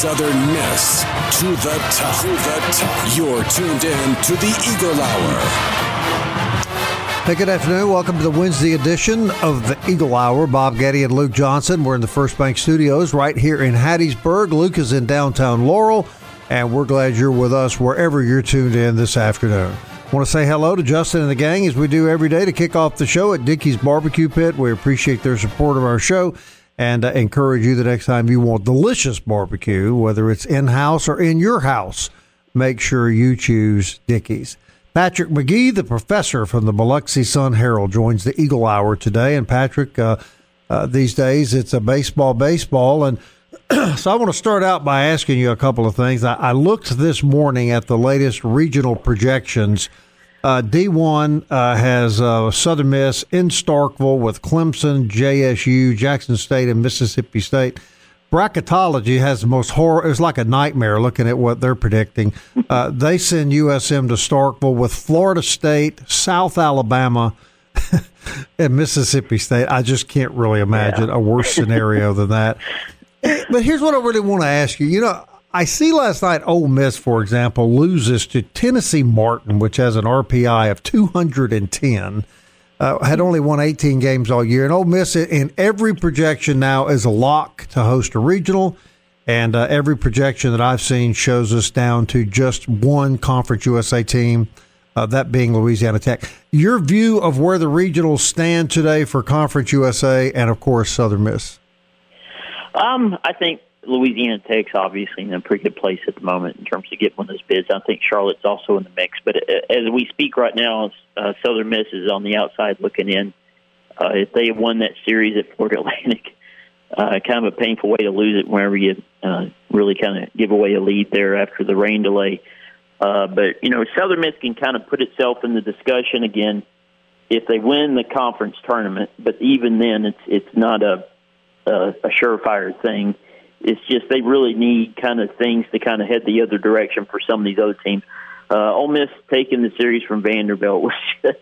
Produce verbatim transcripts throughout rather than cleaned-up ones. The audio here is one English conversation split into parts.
Southern Miss to the top. To the top. You're tuned in to the Eagle Hour. Hey, good afternoon. Welcome to the Wednesday edition of the Eagle Hour. Bob Getty and Luke Johnson. We're in the First Bank Studios right here in Hattiesburg. Luke is in downtown Laurel, and we're glad you're with us wherever you're tuned in this afternoon. I want to say hello to Justin and the gang as we do every day to kick off the show at Dickey's Barbecue Pit. We appreciate their support of our show. And I encourage you the next time you want delicious barbecue, whether it's in-house or in your house, make sure you choose Dickey's. Patrick McGee, the professor from the Biloxi Sun-Herald, joins the Eagle Hour today. And Patrick, uh, uh, these days it's a baseball, baseball. And so I want to start out by asking you a couple of things. I, I looked this morning at the latest regional projections. Uh, D one uh, has uh, Southern Miss in Starkville with Clemson, J S U, Jackson State, and Mississippi State. Bracketology has the most horror. It was like a nightmare looking at what they're predicting. Uh, they send U S M to Starkville with Florida State, South Alabama, and Mississippi State. I just can't really imagine yeah. a worse scenario than that. But here's what I really want to ask you. You know, I see last night Ole Miss, for example, loses to Tennessee Martin, which has an R P I of two hundred ten, uh, had only won eighteen games all year. And Ole Miss, in every projection now, is a lock to host a regional. And uh, every projection that I've seen shows us down to just one Conference U S A team, uh, that being Louisiana Tech. Your view of where the regionals stand today for Conference U S A and, of course, Southern Miss? Um, I think Louisiana Tech's obviously in a pretty good place at the moment in terms of getting one of those bids. I think Charlotte's also in the mix. But as we speak right now, uh, Southern Miss is on the outside looking in. Uh, if they won that series at Florida Atlantic, uh, kind of a painful way to lose it whenever you uh, really kind of give away a lead there after the rain delay. Uh, but, you know, Southern Miss can kind of put itself in the discussion again if they win the conference tournament. But even then, it's it's not a, a, a surefire thing. It's just they really need kind of things to kind of head the other direction for some of these other teams. Uh, Ole Miss taking the series from Vanderbilt was just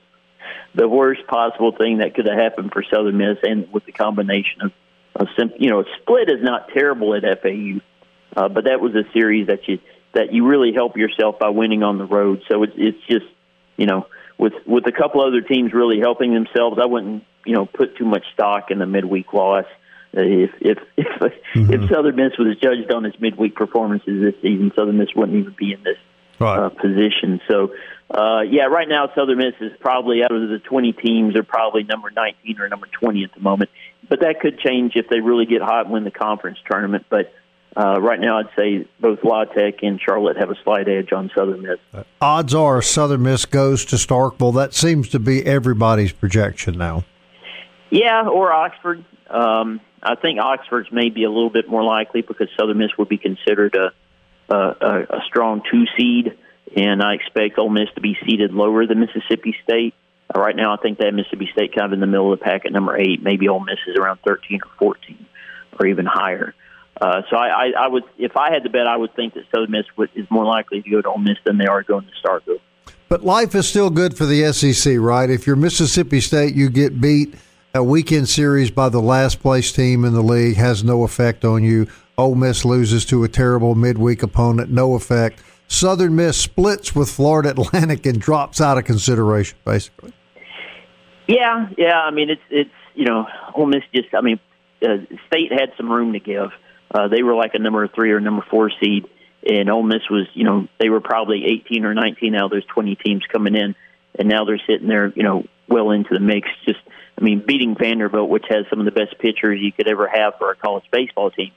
the worst possible thing that could have happened for Southern Miss, and with the combination of, of some, you know, a split is not terrible at F A U, uh, but that was a series that you that you really help yourself by winning on the road. So it's it's just, you know, with with a couple other teams really helping themselves, I wouldn't, you know, put too much stock in the midweek loss. If if if, mm-hmm. if Southern Miss was judged on its midweek performances this season, Southern Miss wouldn't even be in this right. uh, position. So, uh, yeah, right now Southern Miss is probably, out of the twenty teams, they're probably number nineteen or number twenty at the moment. But that could change if they really get hot and win the conference tournament. But uh, right now I'd say both La Tech and Charlotte have a slight edge on Southern Miss. Odds are Southern Miss goes to Starkville. That seems to be everybody's projection now. Yeah, or Oxford. Um, I think Oxford's may be a little bit more likely because Southern Miss would be considered a a, a strong two seed, and I expect Ole Miss to be seeded lower than Mississippi State. Uh, right now, I think that Mississippi State kind of in the middle of the pack at number eight. Maybe Ole Miss is around thirteen or fourteen, or even higher. Uh, so I, I, I would, if I had to bet, I would think that Southern Miss would, is more likely to go to Ole Miss than they are going to Starkville. But life is still good for the S E C, right? If you're Mississippi State, you get beat. A weekend series by the last place team in the league has no effect on you. Ole Miss loses to a terrible midweek opponent, no effect. Southern Miss splits with Florida Atlantic and drops out of consideration, basically. Yeah, yeah. I mean, it's it's you know, Ole Miss just. I mean, uh, State had some room to give. Uh, they were like a number three or number four seed, and Ole Miss was, you know, they were probably eighteen or nineteen out of those twenty teams coming in, and now they're sitting there, you know, well into the mix. Just, I mean, beating Vanderbilt, which has some of the best pitchers you could ever have for a college baseball team,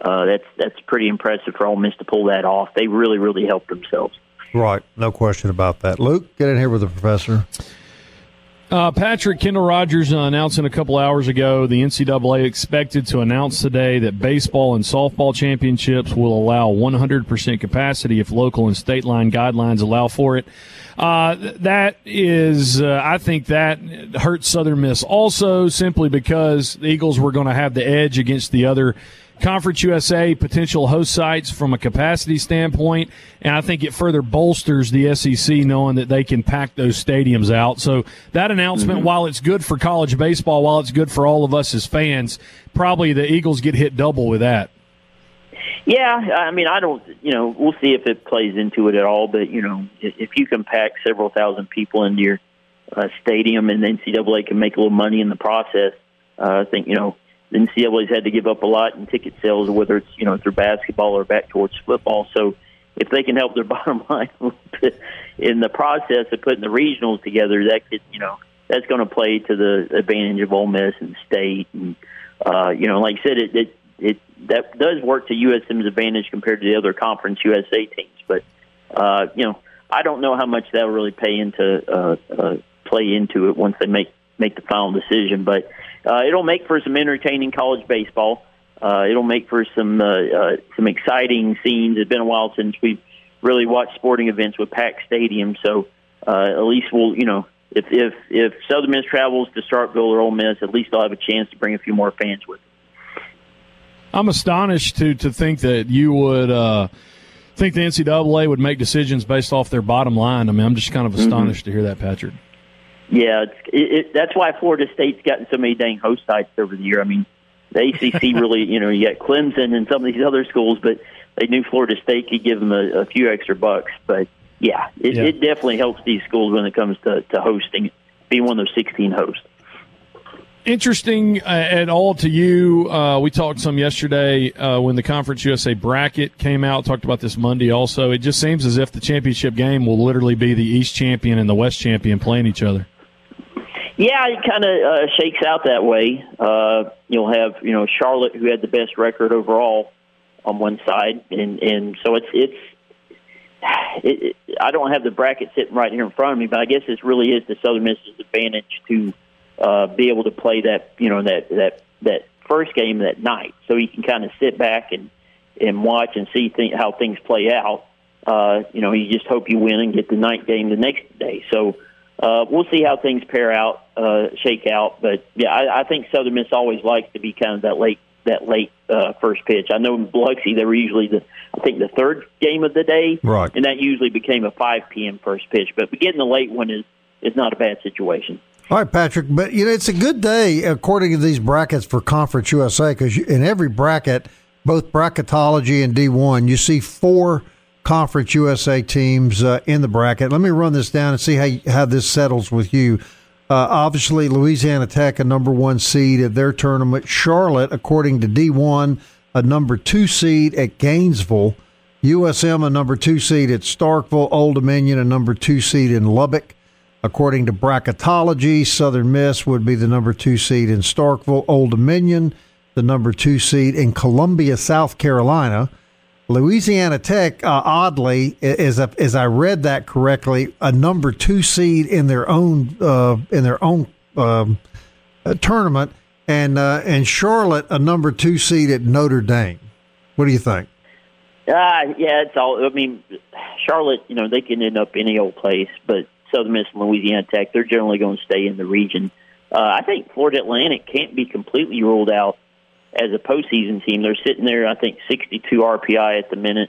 uh, that's that's pretty impressive for Ole Miss to pull that off. They really, really helped themselves. Right, no question about that. Luke, get in here with the professor. Uh, Patrick, Kendall Rogers uh, announcing a couple hours ago the N C double A expected to announce today that baseball and softball championships will allow one hundred percent capacity if local and state line guidelines allow for it. Uh, that is, uh, I think that hurts Southern Miss also simply because the Eagles were going to have the edge against the other Conference U S A potential host sites from a capacity standpoint, and I think it further bolsters the S E C knowing that they can pack those stadiums out. So that announcement, mm-hmm. while it's good for college baseball, while it's good for all of us as fans, probably the Eagles get hit double with that. Yeah, I mean, I don't, you know, we'll see if it plays into it at all, but, you know, if you can pack several thousand people into your uh, stadium and the N C double A can make a little money in the process, uh, I think, you know, the N C double A's had to give up a lot in ticket sales, whether it's, you know, through basketball or back towards football. So if they can help their bottom line in the process of putting the regionals together, that could, you know, that's going to play to the advantage of Ole Miss and State. And, uh, you know, like I said, it, it, it that does work to U S M's advantage compared to the other Conference U S A teams. But, uh, you know, I don't know how much that will really pay into, uh, uh, play into it once they make, make the final decision. But, Uh, it'll make for some entertaining college baseball. Uh, it'll make for some uh, uh, some exciting scenes. It's been a while since we've really watched sporting events with packed stadiums. So uh, at least we'll, you know, if, if if Southern Miss travels to Starkville or Ole Miss, at least they'll have a chance to bring a few more fans with them. I'm astonished to to think that you would uh, think the N C double A would make decisions based off their bottom line. I mean, I'm just kind of astonished mm-hmm. to hear that, Patrick. Yeah, it's, it, it, that's why Florida State's gotten so many dang host sites over the year. I mean, the A C C really, you know, you got Clemson and some of these other schools, but they knew Florida State could give them a, a few extra bucks. But, yeah it, yeah, it definitely helps these schools when it comes to, to hosting, being one of those sixteen hosts. Interesting uh, at all to you, uh, we talked some yesterday uh, when the Conference U S A bracket came out, talked about this Monday also. It just seems as if the championship game will literally be the East champion and the West champion playing each other. Yeah, it kind of uh, shakes out that way. Uh, you'll have, you know, Charlotte, who had the best record overall, on one side, and, and so it's it's. It, it, I don't have the bracket sitting right here in front of me, but I guess this really is the Southern Miss's advantage to uh, be able to play that, you know, that that that first game that night, so you can kind of sit back and and watch and see th- how things play out. Uh, you know, you just hope you win and get the night game the next day. So. Uh, we'll see how things pair out, uh, shake out. But, yeah, I, I think Southern Miss always likes to be kind of that late that late uh, first pitch. I know in Biloxi they were usually, the I think, the third game of the day. Right. And that usually became a five p.m. first pitch. But getting the late one is, is not a bad situation. All right, Patrick. But, you know, it's a good day, according to these brackets for Conference U S A, because in every bracket, both Bracketology and D one, you see four Conference U S A teams uh, in the bracket. Let me run this down and see how how this settles with you. Uh, obviously, Louisiana Tech, a number one seed at their tournament. Charlotte, according to D one, a number two seed at Gainesville. U S M, a number two seed at Starkville. Old Dominion, a number two seed in Lubbock. According to Bracketology, Southern Miss would be the number two seed in Starkville. Old Dominion, the number two seed in Columbia, South Carolina. Louisiana Tech, uh, oddly, as a, as I read that correctly, a number two seed in their own uh, in their own um, uh, tournament, and uh, and Charlotte, a number two seed at Notre Dame. What do you think? Ah, uh, yeah, it's all. I mean, Charlotte, you know, they can end up any old place, but Southern Miss and Louisiana Tech, they're generally going to stay in the region. Uh, I think Florida Atlantic can't be completely ruled out as a postseason team. They're sitting there, I think, sixty-two R P I at the minute,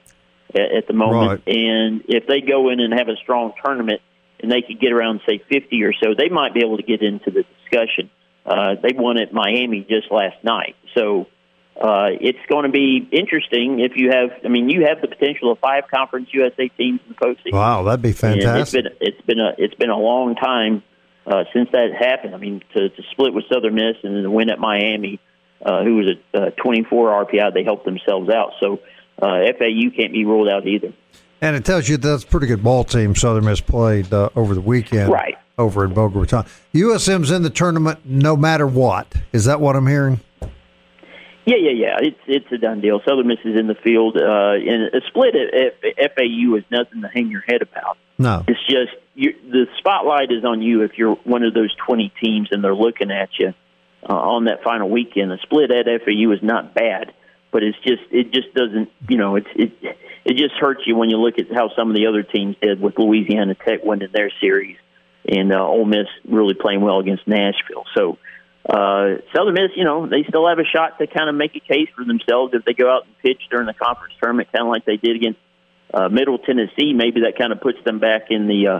at the moment. Right. And if they go in and have a strong tournament and they could get around, say, fifty or so, they might be able to get into the discussion. Uh, they won at Miami just last night. So uh, it's going to be interesting if you have, I mean, you have the potential of five Conference U S A teams in the postseason. Wow, that'd be fantastic. It's been, it's been a it's been a long time uh, since that happened. I mean, to, to split with Southern Miss and then to win at Miami, Uh, who was a uh, twenty-four R P I, they helped themselves out. So uh, F A U can't be ruled out either. And it tells you that's a pretty good ball team Southern Miss played uh, over the weekend right. over in Boca Raton. U S M's in the tournament no matter what. Is that what I'm hearing? Yeah, yeah, yeah. It's it's a done deal. Southern Miss is in the field. Uh, in a split at F- FAU is nothing to hang your head about. No, it's just you, the spotlight is on you if you're one of those twenty teams and they're looking at you uh, on that final weekend. A split at F A U is not bad, but it's just it just doesn't you know it's it it just hurts you when you look at how some of the other teams did with Louisiana Tech winning their series and uh, Ole Miss really playing well against Nashville. So. Uh, Southern Miss, you know, they still have a shot to kind of make a case for themselves if they go out and pitch during the conference tournament, kind of like they did against uh, Middle Tennessee. Maybe that kind of puts them back in the uh,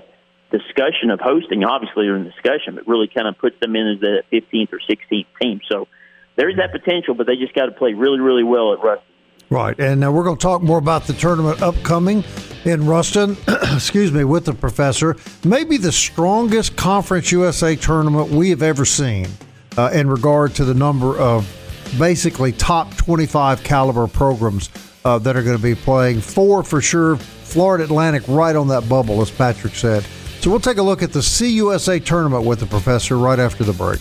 discussion of hosting. Obviously, they're in discussion, but really kind of puts them in as the fifteenth or sixteenth team. So there is that potential, but they just got to play really, really well at Ruston. Right, and uh, we're going to talk more about the tournament upcoming in Ruston, excuse me, with the professor. Maybe the strongest Conference U S A tournament we have ever seen. Uh, in regard to the number of basically top twenty-five caliber programs uh, that are going to be playing. Four for sure, Florida Atlantic right on that bubble, as Patrick said. So we'll take a look at the C U S A tournament with the professor right after the break.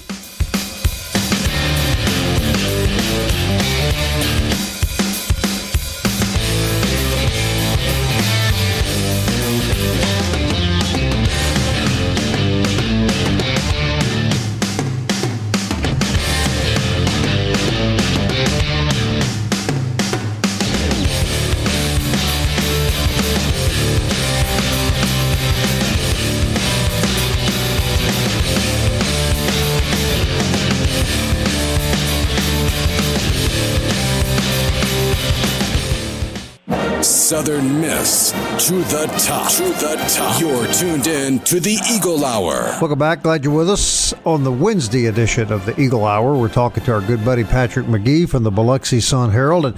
Southern Miss to the top. To the top. You're tuned in to the Eagle Hour. Welcome back. Glad you're with us on the Wednesday edition of the Eagle Hour. We're talking to our good buddy Patrick McGee from the Biloxi Sun-Herald. And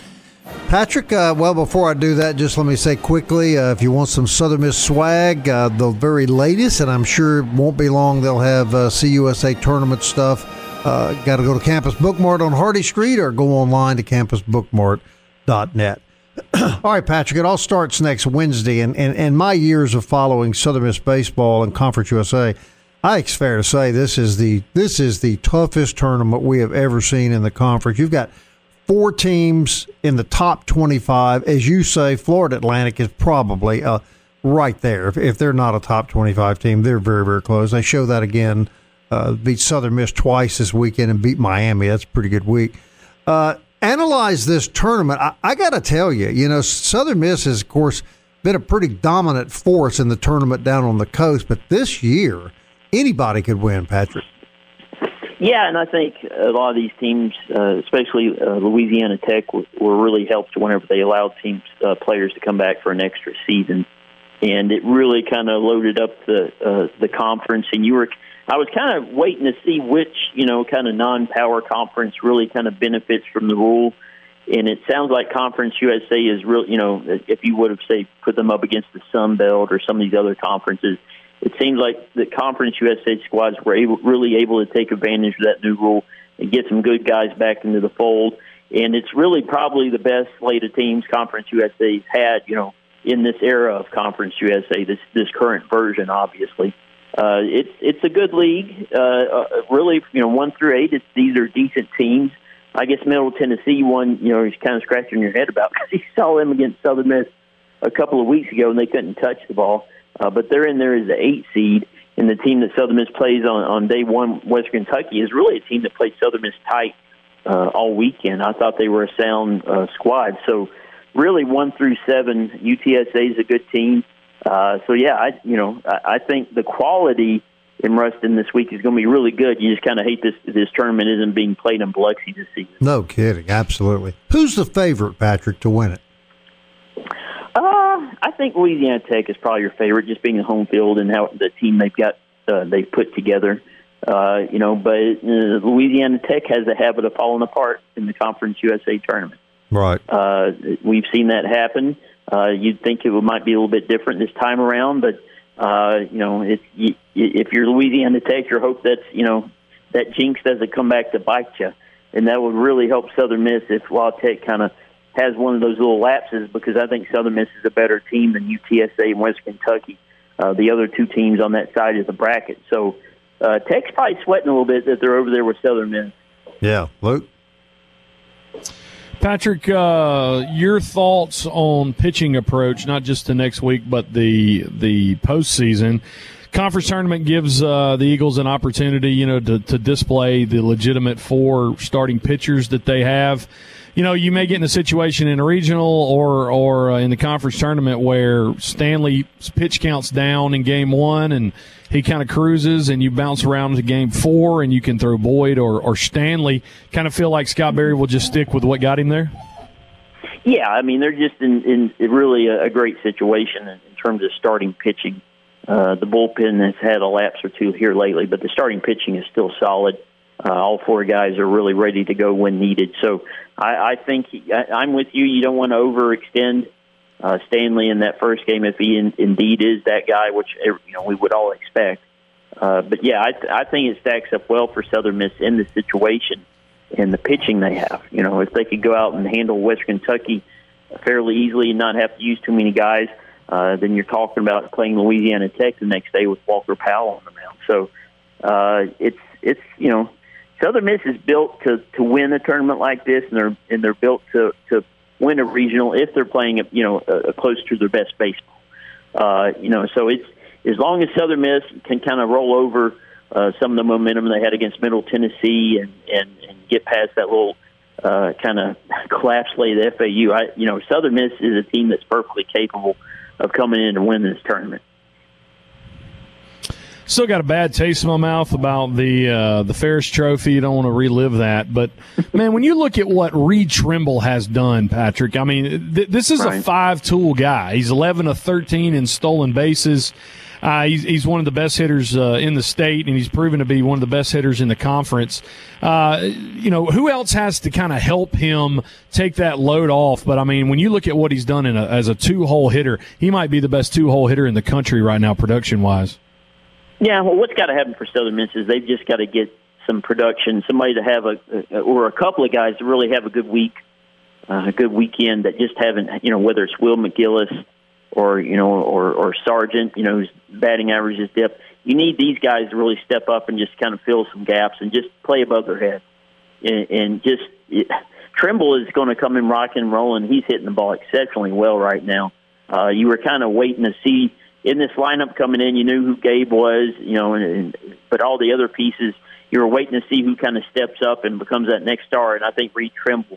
Patrick, uh, well, before I do that, just let me say quickly, uh, if you want some Southern Miss swag, uh, the very latest, and I'm sure it won't be long, they'll have uh, C U S A tournament stuff. Uh, got to go to Campus Book Mart on Hardy Street or go online to campus book mart dot net. All right, Patrick, it all starts next Wednesday, and, and, and my years of following Southern Miss baseball and Conference U S A, I think it's fair to say this is the this is the toughest tournament we have ever seen in the conference. You've got four teams in the top twenty-five. As you say, Florida Atlantic is probably uh, right there. If, if they're not a top twenty-five team, they're very, very close. They show that again, uh, beat Southern Miss twice this weekend and beat Miami. That's a pretty good week. Uh Analyze this tournament. I, I got to tell you, you know, Southern Miss has, of course, been a pretty dominant force in the tournament down on the coast. But this year, anybody could win, Patrick. Yeah, and I think a lot of these teams, uh, especially uh, Louisiana Tech, were, were really helped whenever they allowed teams uh, players to come back for an extra season, and it really kind of loaded up the uh, the conference. And you were. I was kind of waiting to see which, you know, kind of non-power conference really kind of benefits from the rule. And it sounds like Conference U S A is really, you know, if you would have, say, put them up against the Sun Belt or some of these other conferences, it seems like the Conference U S A squads were able, really able to take advantage of that new rule and get some good guys back into the fold. And it's really probably the best slate of teams Conference U S A's had, you know, in this era of Conference U S A, this this current version, obviously. Uh, it's it's a good league, uh, uh, really. You know, one through eight. It's, these are decent teams. I guess Middle Tennessee one. You know, you're kind of scratching your head about because you saw them against Southern Miss a couple of weeks ago and they couldn't touch the ball. Uh, but they're in there as the eight seed, and the team that Southern Miss plays on, on day one, West Kentucky, is really a team that played Southern Miss tight uh, all weekend. I thought they were a sound uh, squad. So, really, one through seven, U T S A is a good team. Uh, so yeah, I you know I, I think the quality in Ruston this week is going to be really good. You just kind of hate this this tournament isn't being played in Biloxi this season. No kidding, absolutely. Who's the favorite, Patrick, to win it? Uh, I think Louisiana Tech is probably your favorite, just being the home field and how the team they've got uh, they've put together. Uh, you know, but uh, Louisiana Tech has a habit of falling apart in the Conference U S A tournament. Right. Uh, we've seen that happen. Uh, you'd think it might be a little bit different this time around, but uh, you know, if, you, if you're Louisiana Tech, your hope that's you know that jinx doesn't come back to bite you, and that would really help Southern Miss if La Tech kind of has one of those little lapses, because I think Southern Miss is a better team than U T S A and West Kentucky, uh, the other two teams on that side of the bracket. So uh, Tech's probably sweating a little bit that they're over there with Southern Miss. Yeah, Luke. Patrick, uh, your thoughts on pitching approach, not just to next week, but the the postseason. Conference tournament gives uh, the Eagles an opportunity, you know, to, to display the legitimate four starting pitchers that they have. You know, you may get in a situation in a regional or or uh, in the conference tournament where Stanley's pitch counts down in game one and he kind of cruises, and you bounce around to game four and you can throw Boyd or, or Stanley. Kind of feel like Scott Barry will just stick with what got him there? Yeah, I mean, they're just in, in really a great situation in terms of starting pitching. Uh, the bullpen has had a lapse or two here lately, but the starting pitching is still solid. Uh, all four guys are really ready to go when needed. So I, I think he, I, I'm with you. You don't want to overextend uh, Stanley in that first game if he in, indeed is that guy, which you know we would all expect. Uh, but, yeah, I, th- I think it stacks up well for Southern Miss in the situation and the pitching they have. You know, if they could go out and handle West Kentucky fairly easily and not have to use too many guys, uh, then you're talking about playing Louisiana Tech the next day with Walker Powell on the mound. So uh, it's, it's you know, Southern Miss is built to, to win a tournament like this, and they're and they're built to, to win a regional if they're playing you know a, a close to their best baseball. Uh, you know, so it's as long as Southern Miss can kind of roll over uh, some of the momentum they had against Middle Tennessee and, and, and get past that little uh, kind of collapse late at F A U. I, you know, Southern Miss is a team that's perfectly capable of coming in to win this tournament. Still got a bad taste in my mouth about the uh, the Ferris Trophy. You don't want to relive that. But, man, when you look at what Reed Trimble has done, Patrick, I mean, th- this is right. a five-tool guy. He's eleven of thirteen in stolen bases. Uh, he's, he's one of the best hitters uh, in the state, and he's proven to be one of the best hitters in the conference. Uh, you know, who else has to kind of help him take that load off? But, I mean, when you look at what he's done in a, as a two-hole hitter, he might be the best two-hole hitter in the country right now production-wise. Yeah, well, what's got to happen for Southern Miss is they've just got to get some production, somebody to have a, or a couple of guys to really have a good week, uh, a good weekend that just haven't, you know, whether it's Will McGillis or, you know, or, or Sargent, you know, whose batting average is dip. You need these guys to really step up and just kind of fill some gaps and just play above their head. And, and just, it, Trimble is going to come in rocking and rolling. He's hitting the ball exceptionally well right now. Uh, you were kind of waiting to see. In this lineup coming in, you knew who Gabe was, you know, and, and, but all the other pieces, you were waiting to see who kind of steps up and becomes that next star. And I think Reed Trimble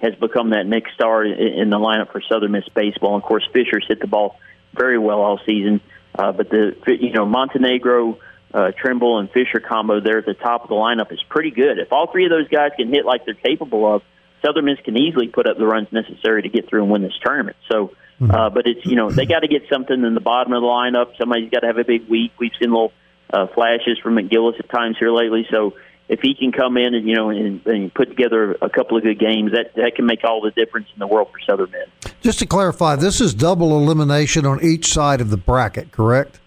has become that next star in, in the lineup for Southern Miss baseball. And of course, Fisher's hit the ball very well all season. Uh, but the you know Montenegro, uh, Trimble, and Fisher combo there at the top of the lineup is pretty good. If all three of those guys can hit like they're capable of, Southern Miss can easily put up the runs necessary to get through and win this tournament. So. Uh, but it's, you know, they got to get something in the bottom of the lineup. Somebody's got to have a big week. We've seen little uh, flashes from McGillis at times here lately. So if he can come in and, you know, and, and put together a couple of good games, that, that can make all the difference in the world for Southern Miss. Just to clarify, this is double elimination on each side of the bracket, correct?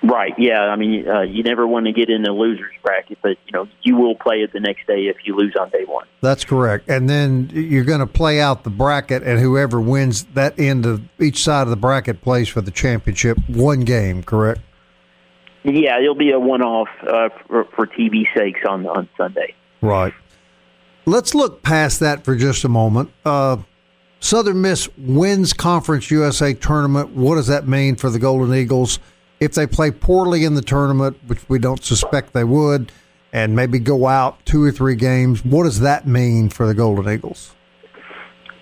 Right, yeah. I mean, uh, you never want to get in the loser's bracket, but, you know, you will play it the next day if you lose on day one. That's correct. And then you're going to play out the bracket, and whoever wins that end of each side of the bracket plays for the championship one game, correct? Yeah, it'll be a one-off uh, for, for T V sakes on, on Sunday. Right. Let's look past that for just a moment. Uh, Southern Miss wins Conference U S A Tournament. What does that mean for the Golden Eagles? If they play poorly in the tournament, which we don't suspect they would, and maybe go out two or three games, what does that mean for the Golden Eagles?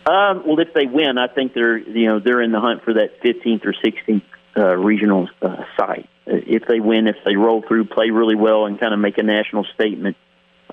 Um, well, if they win, I think they're you know they're in the hunt for that fifteenth or sixteenth uh, regional uh, site. If they win, if they roll through, play really well, and kind of make a national statement,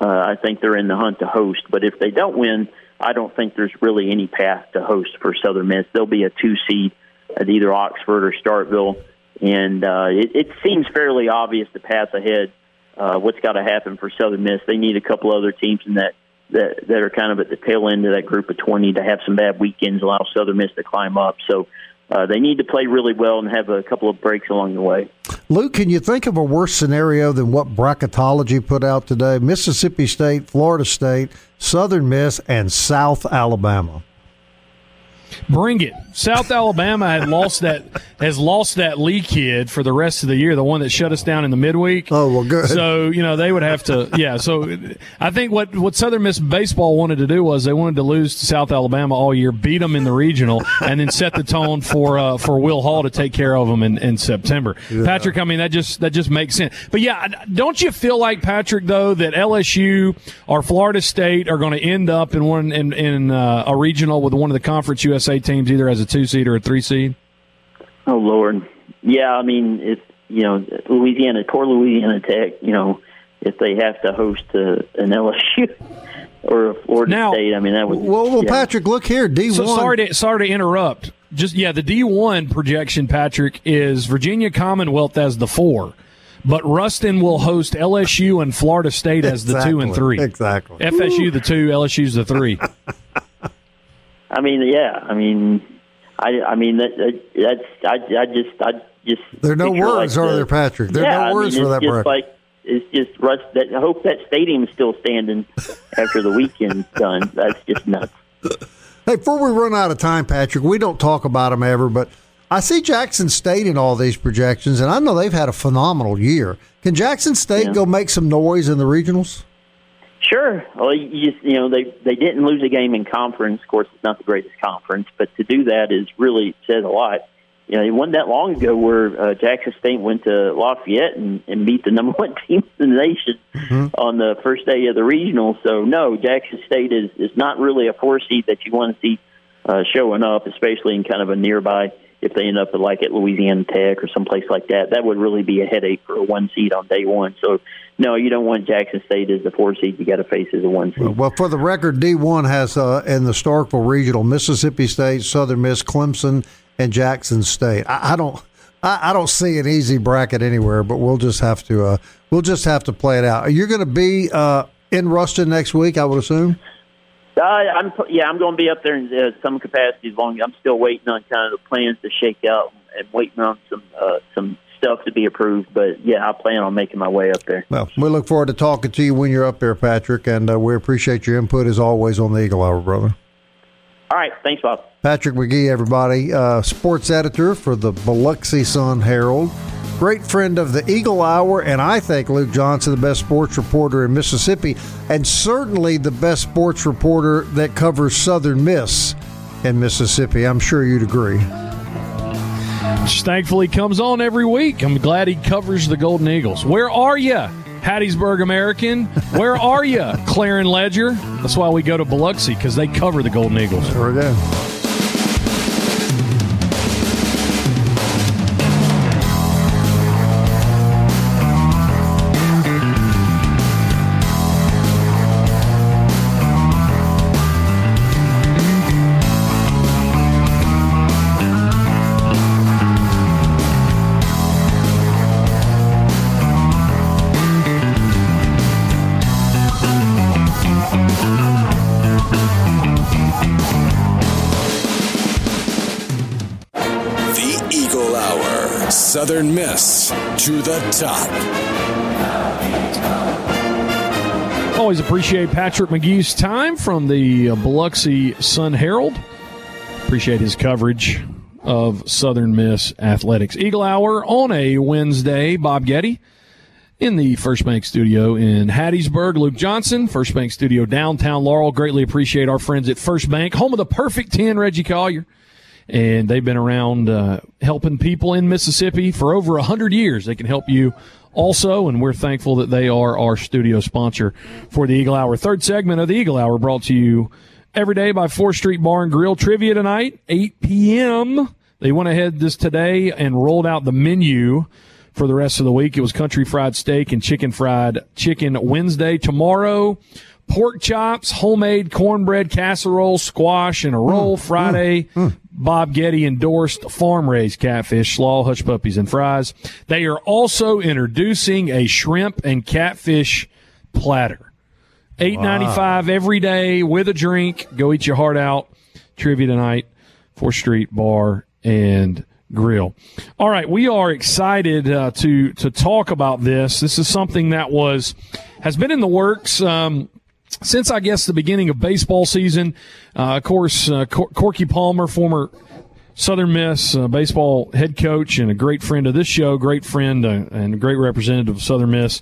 uh, I think they're in the hunt to host. But if they don't win, I don't think there's really any path to host for Southern Miss. They'll be a two seed at either Oxford or Starkville. And uh, it, it seems fairly obvious the path ahead, uh, what's got to happen for Southern Miss. They need a couple other teams in that, that that are kind of at the tail end of that group of twenty to have some bad weekends, allow Southern Miss to climb up. So uh, they need to play really well and have a couple of breaks along the way. Luke, can you think of a worse scenario than what Bracketology put out today? Mississippi State, Florida State, Southern Miss, and South Alabama. Bring it. South Alabama had lost that has lost that Lee kid for the rest of the year, the one that shut us down in the midweek. Oh, well, good. So, you know, they would have to – yeah. So, I think what, what Southern Miss baseball wanted to do was they wanted to lose to South Alabama all year, beat them in the regional, and then set the tone for uh, for Will Hall to take care of them in, in September. Yeah. Patrick, I mean, that just that just makes sense. But, yeah, don't you feel like, Patrick, though, that L S U or Florida State are going to end up in one in, in uh, a regional with one of the Conference U S A teams, either as a two-seed or a three-seed? Oh, Lord. Yeah, I mean, if, you know, Louisiana, poor Louisiana Tech, you know, if they have to host uh, an L S U or a Florida now, State, I mean, that would be... Well, well yeah. Patrick, look here, D one. So sorry to, sorry to interrupt. Just yeah, the D one projection, Patrick, is Virginia Commonwealth as the four, but Ruston will host L S U and Florida State as exactly, the two and three. Exactly. F S U, the two, L S U's the three. I mean, yeah. I mean, I. I mean that. That's. I. I just. I just. There are no words, like the, are there, Patrick? There are yeah, no I words mean, for that. Just like, it's just Russ. That, I hope that stadium's still standing after the weekend's done. That's just nuts. Hey, before we run out of time, Patrick, we don't talk about them ever, but I see Jackson State in all these projections, and I know they've had a phenomenal year. Can Jackson State yeah. go make some noise in the regionals? Sure. Well, you, just, you know, they, they didn't lose a game in conference. Of course, it's not the greatest conference, but to do that is really says a lot. You know, it wasn't that long ago where uh, Jackson State went to Lafayette and, and beat the number one team in the nation mm-hmm. on the first day of the regional. So, no, Jackson State is, is not really a four seed that you want to see uh, showing up, especially in kind of a nearby, if they end up at, like at Louisiana Tech or someplace like that. That would really be a headache for a one seed on day one. So, no, you don't want Jackson State as the four seed. You got to face as a one seed. Well, for the record, D one has uh, in the Starkville Regional Mississippi State, Southern Miss, Clemson, and Jackson State. I, I don't, I, I don't see an easy bracket anywhere. But we'll just have to, uh, we'll just have to play it out. You're going to be uh, in Ruston next week, I would assume. Uh, I'm yeah, I'm going to be up there in uh, some capacity as long as I'm still waiting on kind of the plans to shake out and waiting on some uh, some stuff to be approved. But yeah, I plan on making my way up there. Well, we look forward to talking to you when you're up there, Patrick, and uh, we appreciate your input as always on the Eagle Hour, brother. All right, thanks, Bob. Patrick McGee, everybody, uh, sports editor for the Biloxi Sun-Herald, great friend of the Eagle Hour, and I think Luke Johnson, the best sports reporter in Mississippi, and certainly the best sports reporter that covers Southern Miss in Mississippi. I'm sure you'd agree. Which thankfully comes on every week. I'm glad he covers the Golden Eagles. Where are you, Hattiesburg American? Where are you, Clarin Ledger? That's why we go to Biloxi, because they cover the Golden Eagles. There we go. Southern Miss to the top. Always appreciate Patrick McGee's time from the uh, Biloxi Sun-Herald. Appreciate his coverage of Southern Miss athletics. Eagle Hour on a Wednesday. Bob Getty in the First Bank studio in Hattiesburg. Luke Johnson, First Bank studio downtown Laurel. Greatly appreciate our friends at First Bank, home of the Perfect ten, Reggie Collier. And they've been around uh, helping people in Mississippi for over one hundred years. They can help you also, and we're thankful that they are our studio sponsor for the Eagle Hour. Third segment of the Eagle Hour brought to you every day by fourth Street Bar and Grill. Trivia tonight, eight p.m. They went ahead this today and rolled out the menu for the rest of the week. It was country fried steak and chicken fried chicken Wednesday. Tomorrow, pork chops, homemade cornbread casserole, squash, and a roll. Mm, Friday, mm, mm. Bob Getty endorsed farm-raised catfish, slaw, hush puppies, and fries. They are also introducing a shrimp and catfish platter. eight dollars and ninety-five cents wow. every day with a drink. Go eat your heart out. Trivia tonight, fourth Street Bar and Grill. All right, we are excited uh, to to talk about this. This is something that was has been in the works um since, I guess, the beginning of baseball season. Uh, of course, uh, Cor- Corky Palmer, former Southern Miss uh, baseball head coach and a great friend of this show, great friend uh, and great representative of Southern Miss.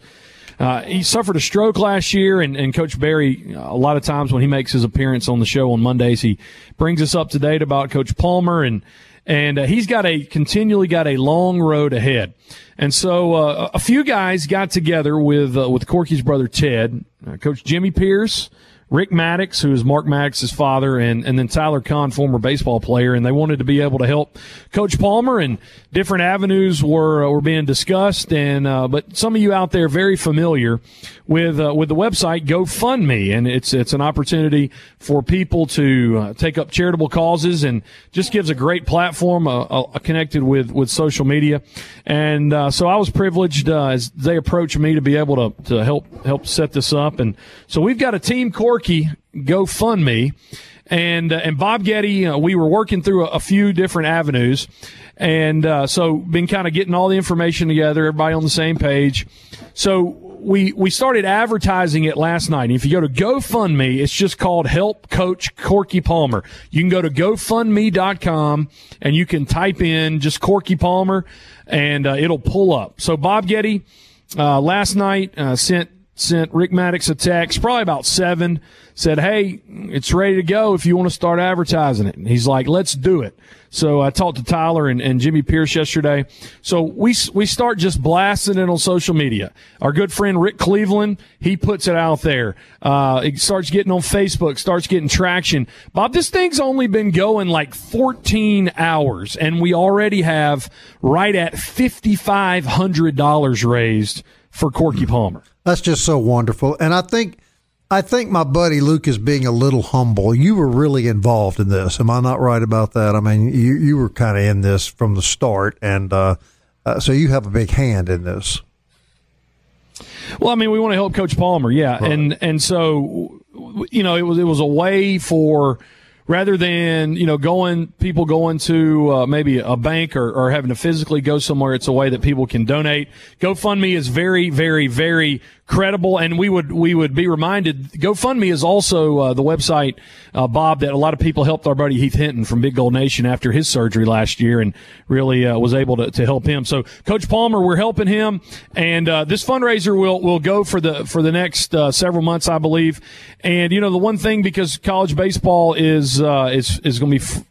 Uh, he suffered a stroke last year, and, and Coach Barry, a lot of times when he makes his appearance on the show on Mondays, he brings us up to date about Coach Palmer, and and uh, he's got a continually got a long road ahead. And so uh, a few guys got together with uh, with Corky's brother Ted, uh, Coach Jimmy Pierce, Rick Maddox, who is Mark Maddox's father, and, and then Tyler Kahn, former baseball player, and they wanted to be able to help Coach Palmer, and different avenues were uh, were being discussed. And uh, but some of you out there are very familiar with uh, with the website GoFundMe, and it's it's an opportunity for people to uh, take up charitable causes, and just gives a great platform uh, uh, connected with with social media. And uh, so I was privileged uh, as they approached me to be able to to help help set this up, and so we've got a team Corky GoFundMe, and uh, and Bob Getty, uh, we were working through a, a few different avenues, and uh, so been kind of getting all the information together, everybody on the same page. So we we started advertising it last night. And if you go to GoFundMe, it's just called Help Coach Corky Palmer. You can go to GoFundMe dot com and you can type in just Corky Palmer, and uh, it'll pull up. So Bob Getty uh, last night uh, sent. sent Rick Maddox a text, probably about seven, said, hey, it's ready to go if you want to start advertising it. And he's like, let's do it. So I talked to Tyler and, and Jimmy Pierce yesterday. So we we start just blasting it on social media. Our good friend Rick Cleveland, he puts it out there. Uh, it starts getting on Facebook, starts getting traction. Bob, this thing's only been going like fourteen hours, and we already have right at five thousand five hundred dollars raised for Corky Palmer. That's just so wonderful. And I think I think my buddy Luke is being a little humble. You were really involved in this. Am I not right about that? I mean, you, you were kind of in this from the start, and uh, uh, so you have a big hand in this. Well, I mean, we want to help Coach Palmer, yeah. Right. And and so, you know, it was it was a way for – rather than, you know, going people going to uh, maybe a bank or, or having to physically go somewhere, it's a way that people can donate. GoFundMe is very, very, very credible, and we would we would be reminded. GoFundMe is also uh, the website, uh, Bob, that a lot of people helped our buddy Heath Hinton from Big Gold Nation after his surgery last year, and really uh, was able to, to help him. So, Coach Palmer, we're helping him, and uh, this fundraiser will will go for the for the next uh, several months, I believe. And you know, the one thing, because college baseball is Uh, is is going to be f-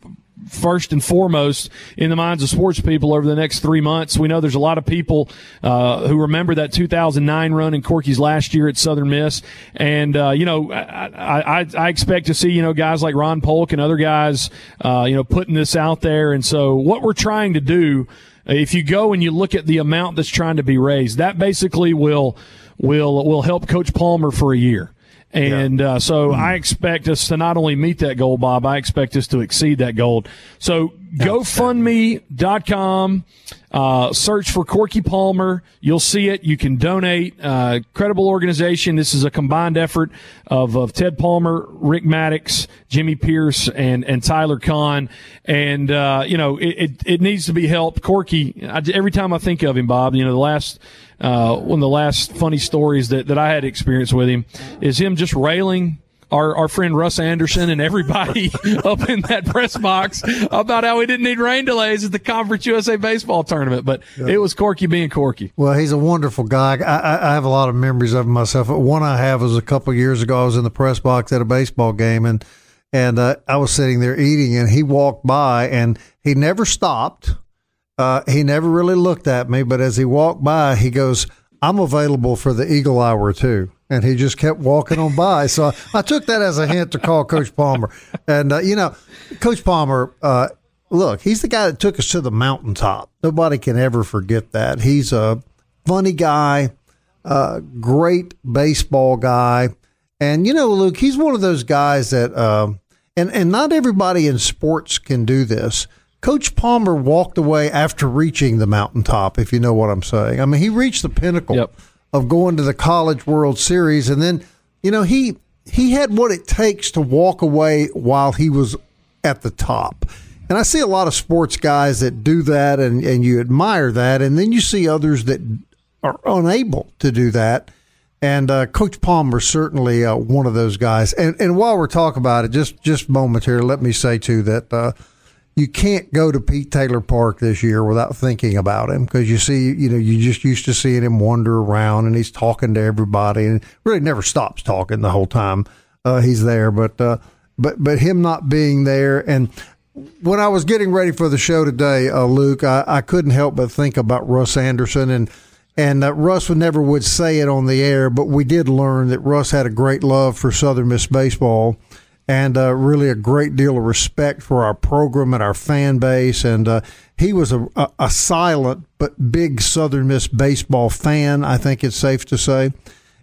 first and foremost in the minds of sports people over the next three months. We know there's a lot of people uh, who remember that two thousand nine run in Corky's last year at Southern Miss, and uh, you know, I, I, I expect to see, you know, guys like Ron Polk and other guys, uh, you know, putting this out there. And so what we're trying to do, if you go and you look at the amount that's trying to be raised, that basically will will will help Coach Palmer for a year. And yeah. uh, so mm-hmm. I expect us to not only meet that goal, Bob, I expect us to exceed that goal. So GoFundMe dot com, uh, search for Corky Palmer. You'll see it. You can donate. Uh, credible organization. This is a combined effort of, of Ted Palmer, Rick Maddox, Jimmy Pierce, and, and Tyler Kahn. And, uh, you know, it, it, it needs to be helped. Corky, I, every time I think of him, Bob, you know, the last – Uh, one of the last funny stories that, that I had experienced with him is him just railing our, our friend Russ Anderson and everybody up in that press box about how we didn't need rain delays at the Conference U S A baseball tournament. But yeah. It was Corky being Corky. Well, he's a wonderful guy. I, I have a lot of memories of him myself. One I have was a couple of years ago. I was in the press box at a baseball game, and, and uh, I was sitting there eating, and he walked by, and he never stopped. Uh, he never really looked at me, but as he walked by, he goes, I'm available for the Eagle Hour, too. And he just kept walking on by. So I, I took that as a hint to call Coach Palmer. And, uh, you know, Coach Palmer, uh, look, he's the guy that took us to the mountaintop. Nobody can ever forget that. He's a funny guy, uh, great baseball guy. And, you know, Luke, he's one of those guys that uh, – and, and not everybody in sports can do this. Coach Palmer walked away after reaching the mountaintop, if you know what I'm saying. I mean, he reached the pinnacle yep. of going to the College World Series, and then, you know, he he had what it takes to walk away while he was at the top. And I see a lot of sports guys that do that, and, and you admire that, and then you see others that are unable to do that. And uh, Coach Palmer certainly uh, one of those guys. And and while we're talking about it, just just moment here, let me say too that uh, you can't go to Pete Taylor Park this year without thinking about him, because you see, you know, you just used to seeing him wander around and he's talking to everybody and really never stops talking the whole time uh, he's there. But uh, but but him not being there, and when I was getting ready for the show today, uh, Luke, I, I couldn't help but think about Russ Anderson. and. And uh, Russ would never would say it on the air, but we did learn that Russ had a great love for Southern Miss baseball and uh, really a great deal of respect for our program and our fan base. And uh, he was a, a, a silent but big Southern Miss baseball fan, I think it's safe to say.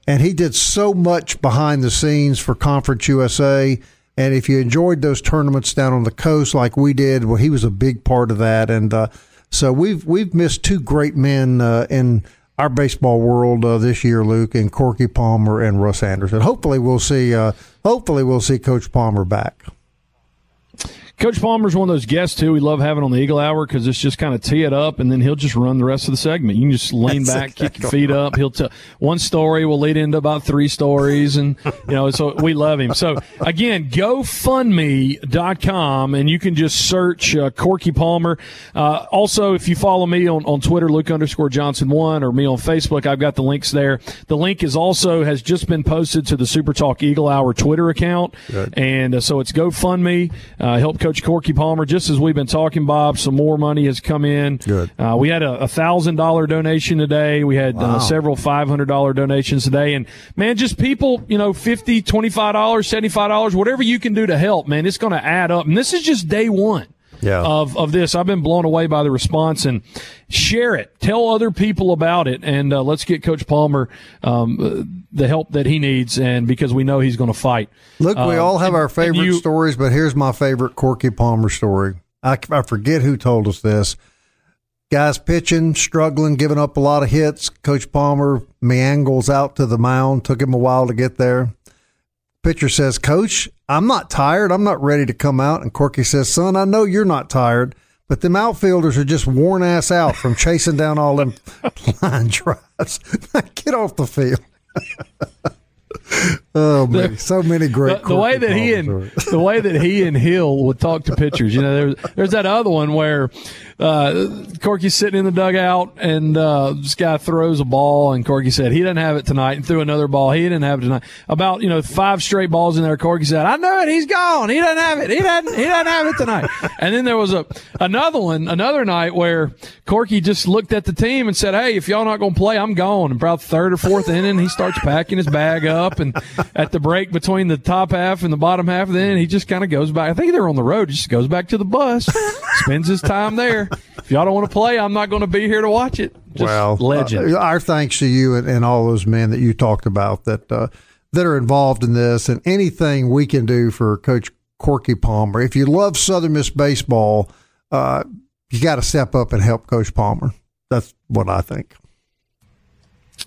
And he did so much behind the scenes for Conference U S A. And if you enjoyed those tournaments down on the coast like we did, well, he was a big part of that. And uh, so we've we've missed two great men uh, in our baseball world uh, this year, Luke, and Corky Palmer and Russ Anderson. Hopefully, we'll see. Uh, hopefully, we'll see Coach Palmer back. Coach Palmer's one of those guests who we love having on the Eagle Hour, because it's just kind of tee it up, and then he'll just run the rest of the segment. You can just lean That's back, exactly kick your feet right up. He'll tell one story, will lead into about three stories, and you know, so we love him. So again, go fund me dot com, and you can just search uh, Corky Palmer. Uh, also, if you follow me on, on Twitter, Luke underscore Johnson one, or me on Facebook, I've got the links there. The link is also has just been posted to the Super Talk Eagle Hour Twitter account, Good. and uh, so it's GoFundMe. Uh, help Coach Corky Palmer, just as we've been talking, Bob, some more money has come in. Good. Uh, we had a one thousand dollars donation today. We had wow. uh, several five hundred dollars donations today. And, man, just people, you know, fifty dollars, twenty-five dollars, seventy-five dollars, whatever you can do to help, man, it's going to add up. And this is just day one. Yeah. Of of this. I've been blown away by the response, and share it. Tell other people about it, and uh, let's get Coach Palmer um, the help that he needs, and because we know he's going to fight. Look, uh, we all have and, our favorite you, stories, but here's my favorite Corky Palmer story. I, I forget who told us this. Guys pitching, struggling, giving up a lot of hits. Coach Palmer meanders out to the mound. Took him a while to get there. Pitcher says, "Coach, I'm not tired. I'm not ready to come out." And Corky says, "Son, I know you're not tired, but them outfielders are just worn ass out from chasing down all them line drives. Get off the field." Oh man, the, so many great. The, the way that he and the way that he and Hill would talk to pitchers. You know, there's there's that other one where uh, Corky's sitting in the dugout, and uh, this guy throws a ball, and Corky said he didn't have it tonight, and threw another ball, he didn't have it tonight. About you know five straight balls in there, Corky said, "I know it, he's gone, he doesn't have it, he doesn't he doesn't have it tonight." And then there was a another one, another night where Corky just looked at the team and said, "Hey, if y'all not gonna play, I'm gone." And about third or fourth inning, he starts packing his bag up, and at the break between the top half and the bottom half, then he just kind of goes back. I think they're on the road. Just goes back to the bus, spends his time there. If y'all don't want to play, I'm not going to be here to watch it. Just well, legend. Uh, our thanks to you and, and all those men that you talked about that uh, that are involved in this, and anything we can do for Coach Corky Palmer. If you love Southern Miss baseball, uh, you got to step up and help Coach Palmer. That's what I think.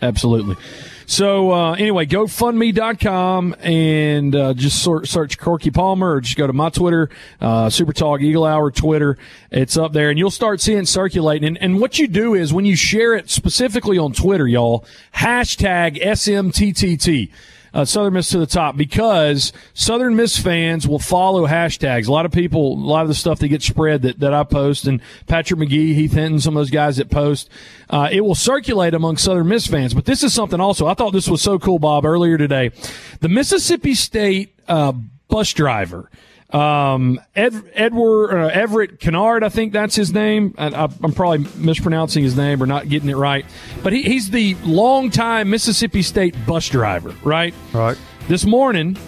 Absolutely. So, uh, anyway, GoFundMe dot com, and uh, just sort, search Corky Palmer, or just go to my Twitter, uh, Super Talk Eagle Hour Twitter. It's up there, and you'll start seeing it circulating. And, and what you do is when you share it specifically on Twitter, y'all, hashtag S M T T T. Uh, Southern Miss to the top, because Southern Miss fans will follow hashtags. A lot of people, a lot of the stuff that gets spread that, that I post, and Patrick McGee, Heath Hinton, some of those guys that post, uh, it will circulate among Southern Miss fans. But this is something also, I thought this was so cool, Bob, earlier today. The Mississippi State uh, bus driver, um, Ed, Edward uh, Everett Kennard, I think that's his name. I, I, I'm probably mispronouncing his name or not getting it right, but he, he's the longtime Mississippi State bus driver, right? Right. This morning,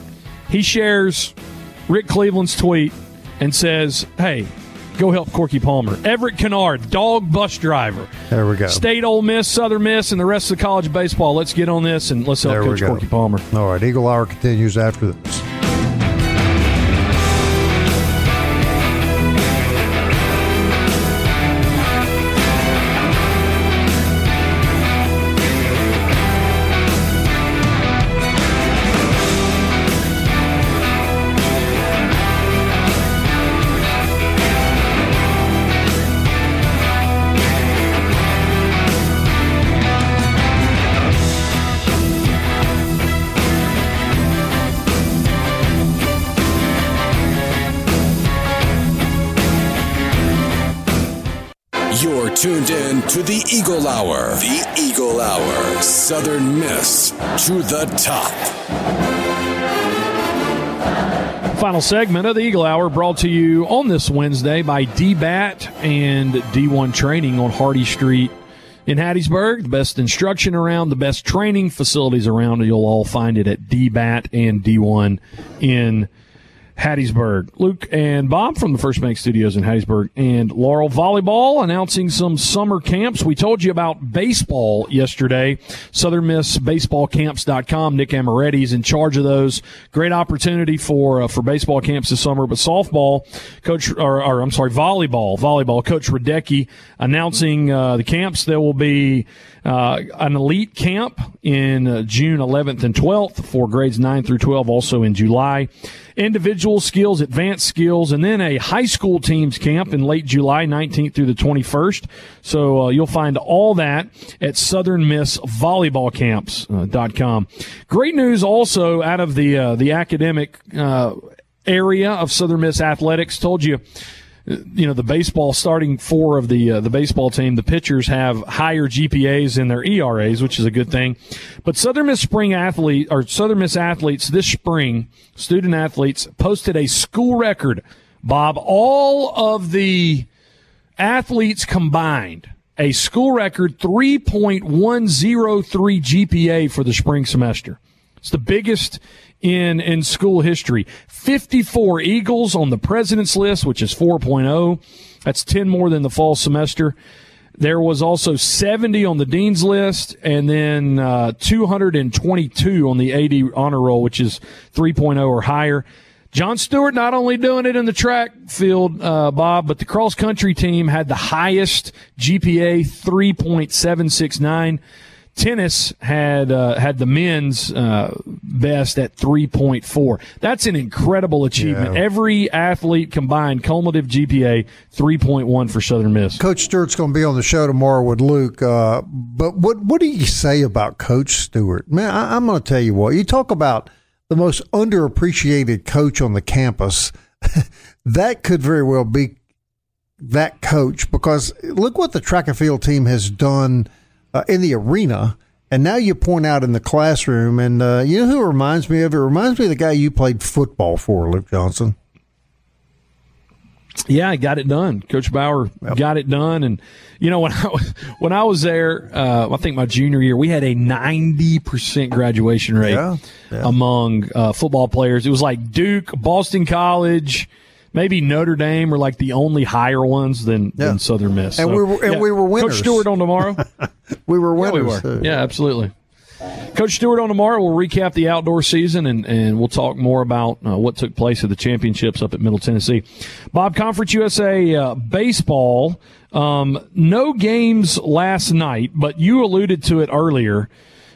he shares Rick Cleveland's tweet and says, "Hey, go help Corky Palmer." Everett Kennard, dog bus driver. There we go. State, Ole Miss, Southern Miss, and the rest of the college baseball. Let's get on this and let's help there Coach Corky Palmer. All right, Eagle Hour continues after this. tuned in to the Eagle Hour. The Eagle Hour. Southern Miss to the top. Final segment of the Eagle Hour brought to you on this Wednesday by D B A T and D one Training on Hardy Street in Hattiesburg. The best instruction around, the best training facilities around. You'll all find it at D B A T and D one in Hattiesburg. Luke and Bob from the First Bank Studios in Hattiesburg and Laurel. Volleyball announcing some summer camps. We told you about baseball yesterday. Southern Miss baseball camps dot com. Nick Amoretti is in charge of those. Great opportunity for uh, for baseball camps this summer. But softball coach, or, or I'm sorry, volleyball. Volleyball coach Radecki announcing uh, the camps. There will be uh, an elite camp in uh, June eleventh and twelfth for grades nine through twelve. Also in July. Individual skills, advanced skills, and then a high school teams camp in late July, nineteenth through the twenty-first. So uh, you'll find all that at southern miss volleyball camps dot com. Great news also out of the uh, the academic uh, area of Southern Miss athletics. Told you, you know, the baseball starting four of the uh, the baseball team, the pitchers have higher G P As in their E R As, which is a good thing. But Southern Miss spring athlete or Southern Miss athletes this spring, student athletes, posted a school record. Bob, all of the athletes combined, a school record three point one oh three G P A for the spring semester. It's the biggest in in school history. fifty-four Eagles on the president's list, which is four point oh. That's ten more than the fall semester. There was also seventy on the dean's list, and then uh, two hundred twenty-two on the A D honor roll, which is three point oh or higher. John Stewart not only doing it in the track field, uh, Bob, but the cross-country team had the highest G P A, three point seven six nine. Tennis had uh, had the men's uh, best at three point four. That's an incredible achievement. Yeah. Every athlete combined, cumulative G P A, three point one for Southern Miss. Coach Stewart's going to be on the show tomorrow with Luke. Uh, but what what do you say about Coach Stewart? Man, I, I'm going to tell you what. You talk about the most underappreciated coach on the campus. That could very well be that coach, because look what the track and field team has done Uh, in the arena, and now you point out in the classroom. And uh, you know who it reminds me of? It reminds me of the guy you played football for, Luke Johnson. Yeah, I got it done. Coach Bauer yep. got it done. And, you know, when I was, when I was there, uh, I think my junior year, we had a ninety percent graduation rate yeah, yeah. among uh, football players. It was like Duke, Boston College, maybe Notre Dame were like the only higher ones than, yeah. than Southern Miss. And, so, we, were, and yeah. we were winners. Coach Stewart on tomorrow. we were winners. Yeah, we were. yeah, absolutely. Coach Stewart on tomorrow. We'll recap the outdoor season, and, and we'll talk more about uh, what took place at the championships up at Middle Tennessee. Bob, Conference U S A uh, baseball, um, no games last night, but you alluded to it earlier.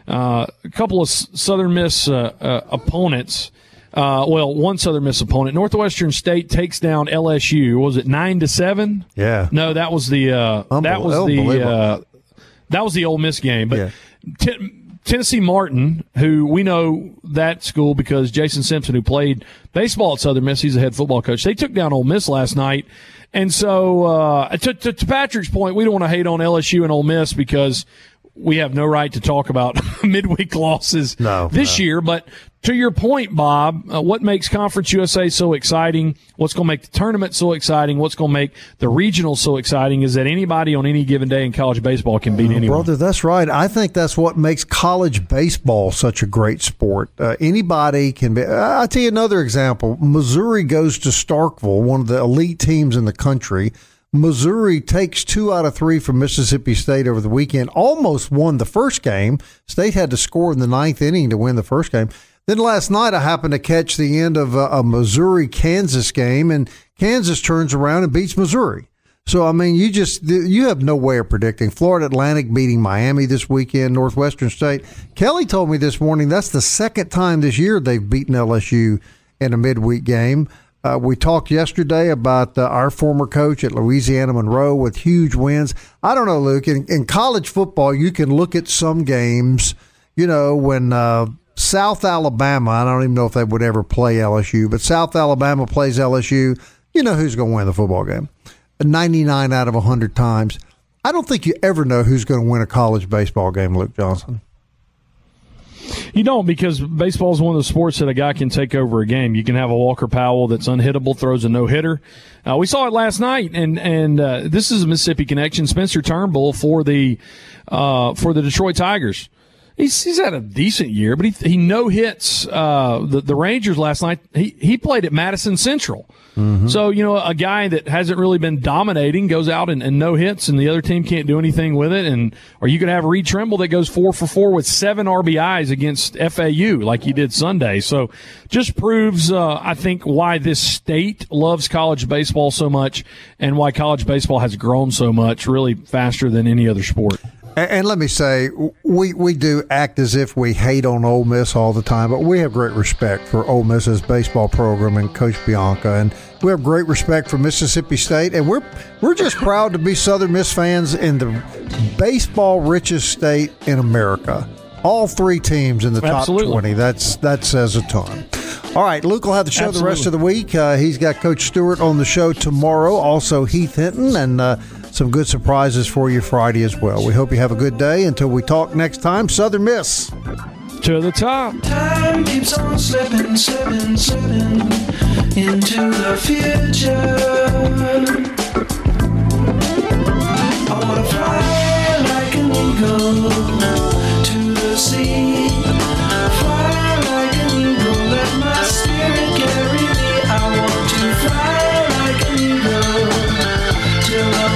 Uh, a couple of Southern Miss uh, uh, opponents. Uh, well, one Southern Miss opponent, Northwestern State, takes down L S U. Was it nine to seven? Yeah. No, that was the uh, that was the uh, that was the Ole Miss game. But yeah. t- Tennessee Martin, who we know that school because Jason Simpson, who played baseball at Southern Miss, he's a head football coach. They took down Ole Miss last night, and so uh, to, to, to Patrick's point, we don't want to hate on L S U and Ole Miss because we have no right to talk about midweek losses no, this no. year. But to your point, Bob, uh, what makes Conference U S A so exciting, what's going to make the tournament so exciting, what's going to make the regional so exciting is that anybody on any given day in college baseball can beat uh, anyone. Brother, that's right. I think that's what makes college baseball such a great sport. Uh, anybody can be. I'll tell you another example. Missouri goes to Starkville, one of the elite teams in the country. Missouri takes two out of three from Mississippi State over the weekend, almost won the first game. State had to score in the ninth inning to win the first game. Then last night I happened to catch the end of a, a Missouri-Kansas game, and Kansas turns around and beats Missouri. So, I mean, you just you have no way of predicting. Florida Atlantic beating Miami this weekend, Northwestern State. Kelly told me this morning that's the second time this year they've beaten L S U in a midweek game. Uh, we talked yesterday about uh, our former coach at Louisiana Monroe with huge wins. I don't know, Luke. In, in college football, you can look at some games, you know, when uh, South Alabama, I don't even know if they would ever play L S U, but South Alabama plays L S U. You know who's going to win the football game ninety-nine out of one hundred times. I don't think you ever know who's going to win a college baseball game, Luke Johnson. You don't, because baseball is one of the sports that a guy can take over a game. You can have a Walker Powell that's unhittable, throws a no-hitter. Uh, we saw it last night, and and uh, this is a Mississippi connection. Spencer Turnbull for the uh, for the Detroit Tigers. He's, he's had a decent year, but he he no hits uh, the the Rangers last night. He he played at Madison Central, mm-hmm. so you know a guy that hasn't really been dominating goes out and, and no hits, and the other team can't do anything with it. And or you could have Reed Trimble that goes four for four with seven R B Is against F A U like he did Sunday. So just proves uh, I think why this state loves college baseball so much and why college baseball has grown so much, really faster than any other sport. And let me say, we, we do act as if we hate on Ole Miss all the time, but we have great respect for Ole Miss's baseball program and Coach Bianca, and we have great respect for Mississippi State, and we're we're just proud to be Southern Miss fans in the baseball-richest state in America. All three teams in the top Absolutely. twenty. That's that says a ton. All right, Luke will have the show Absolutely. the rest of the week. Uh, he's got Coach Stewart on the show tomorrow, also Heath Hinton, and uh, some good surprises for you Friday as well. We hope you have a good day. Until we talk next time, Southern Miss. To the top. Time keeps on slipping, slipping, slipping into the future. I want to fly like an eagle to the sea. Fly like an eagle, let my spirit carry me. I want to fly.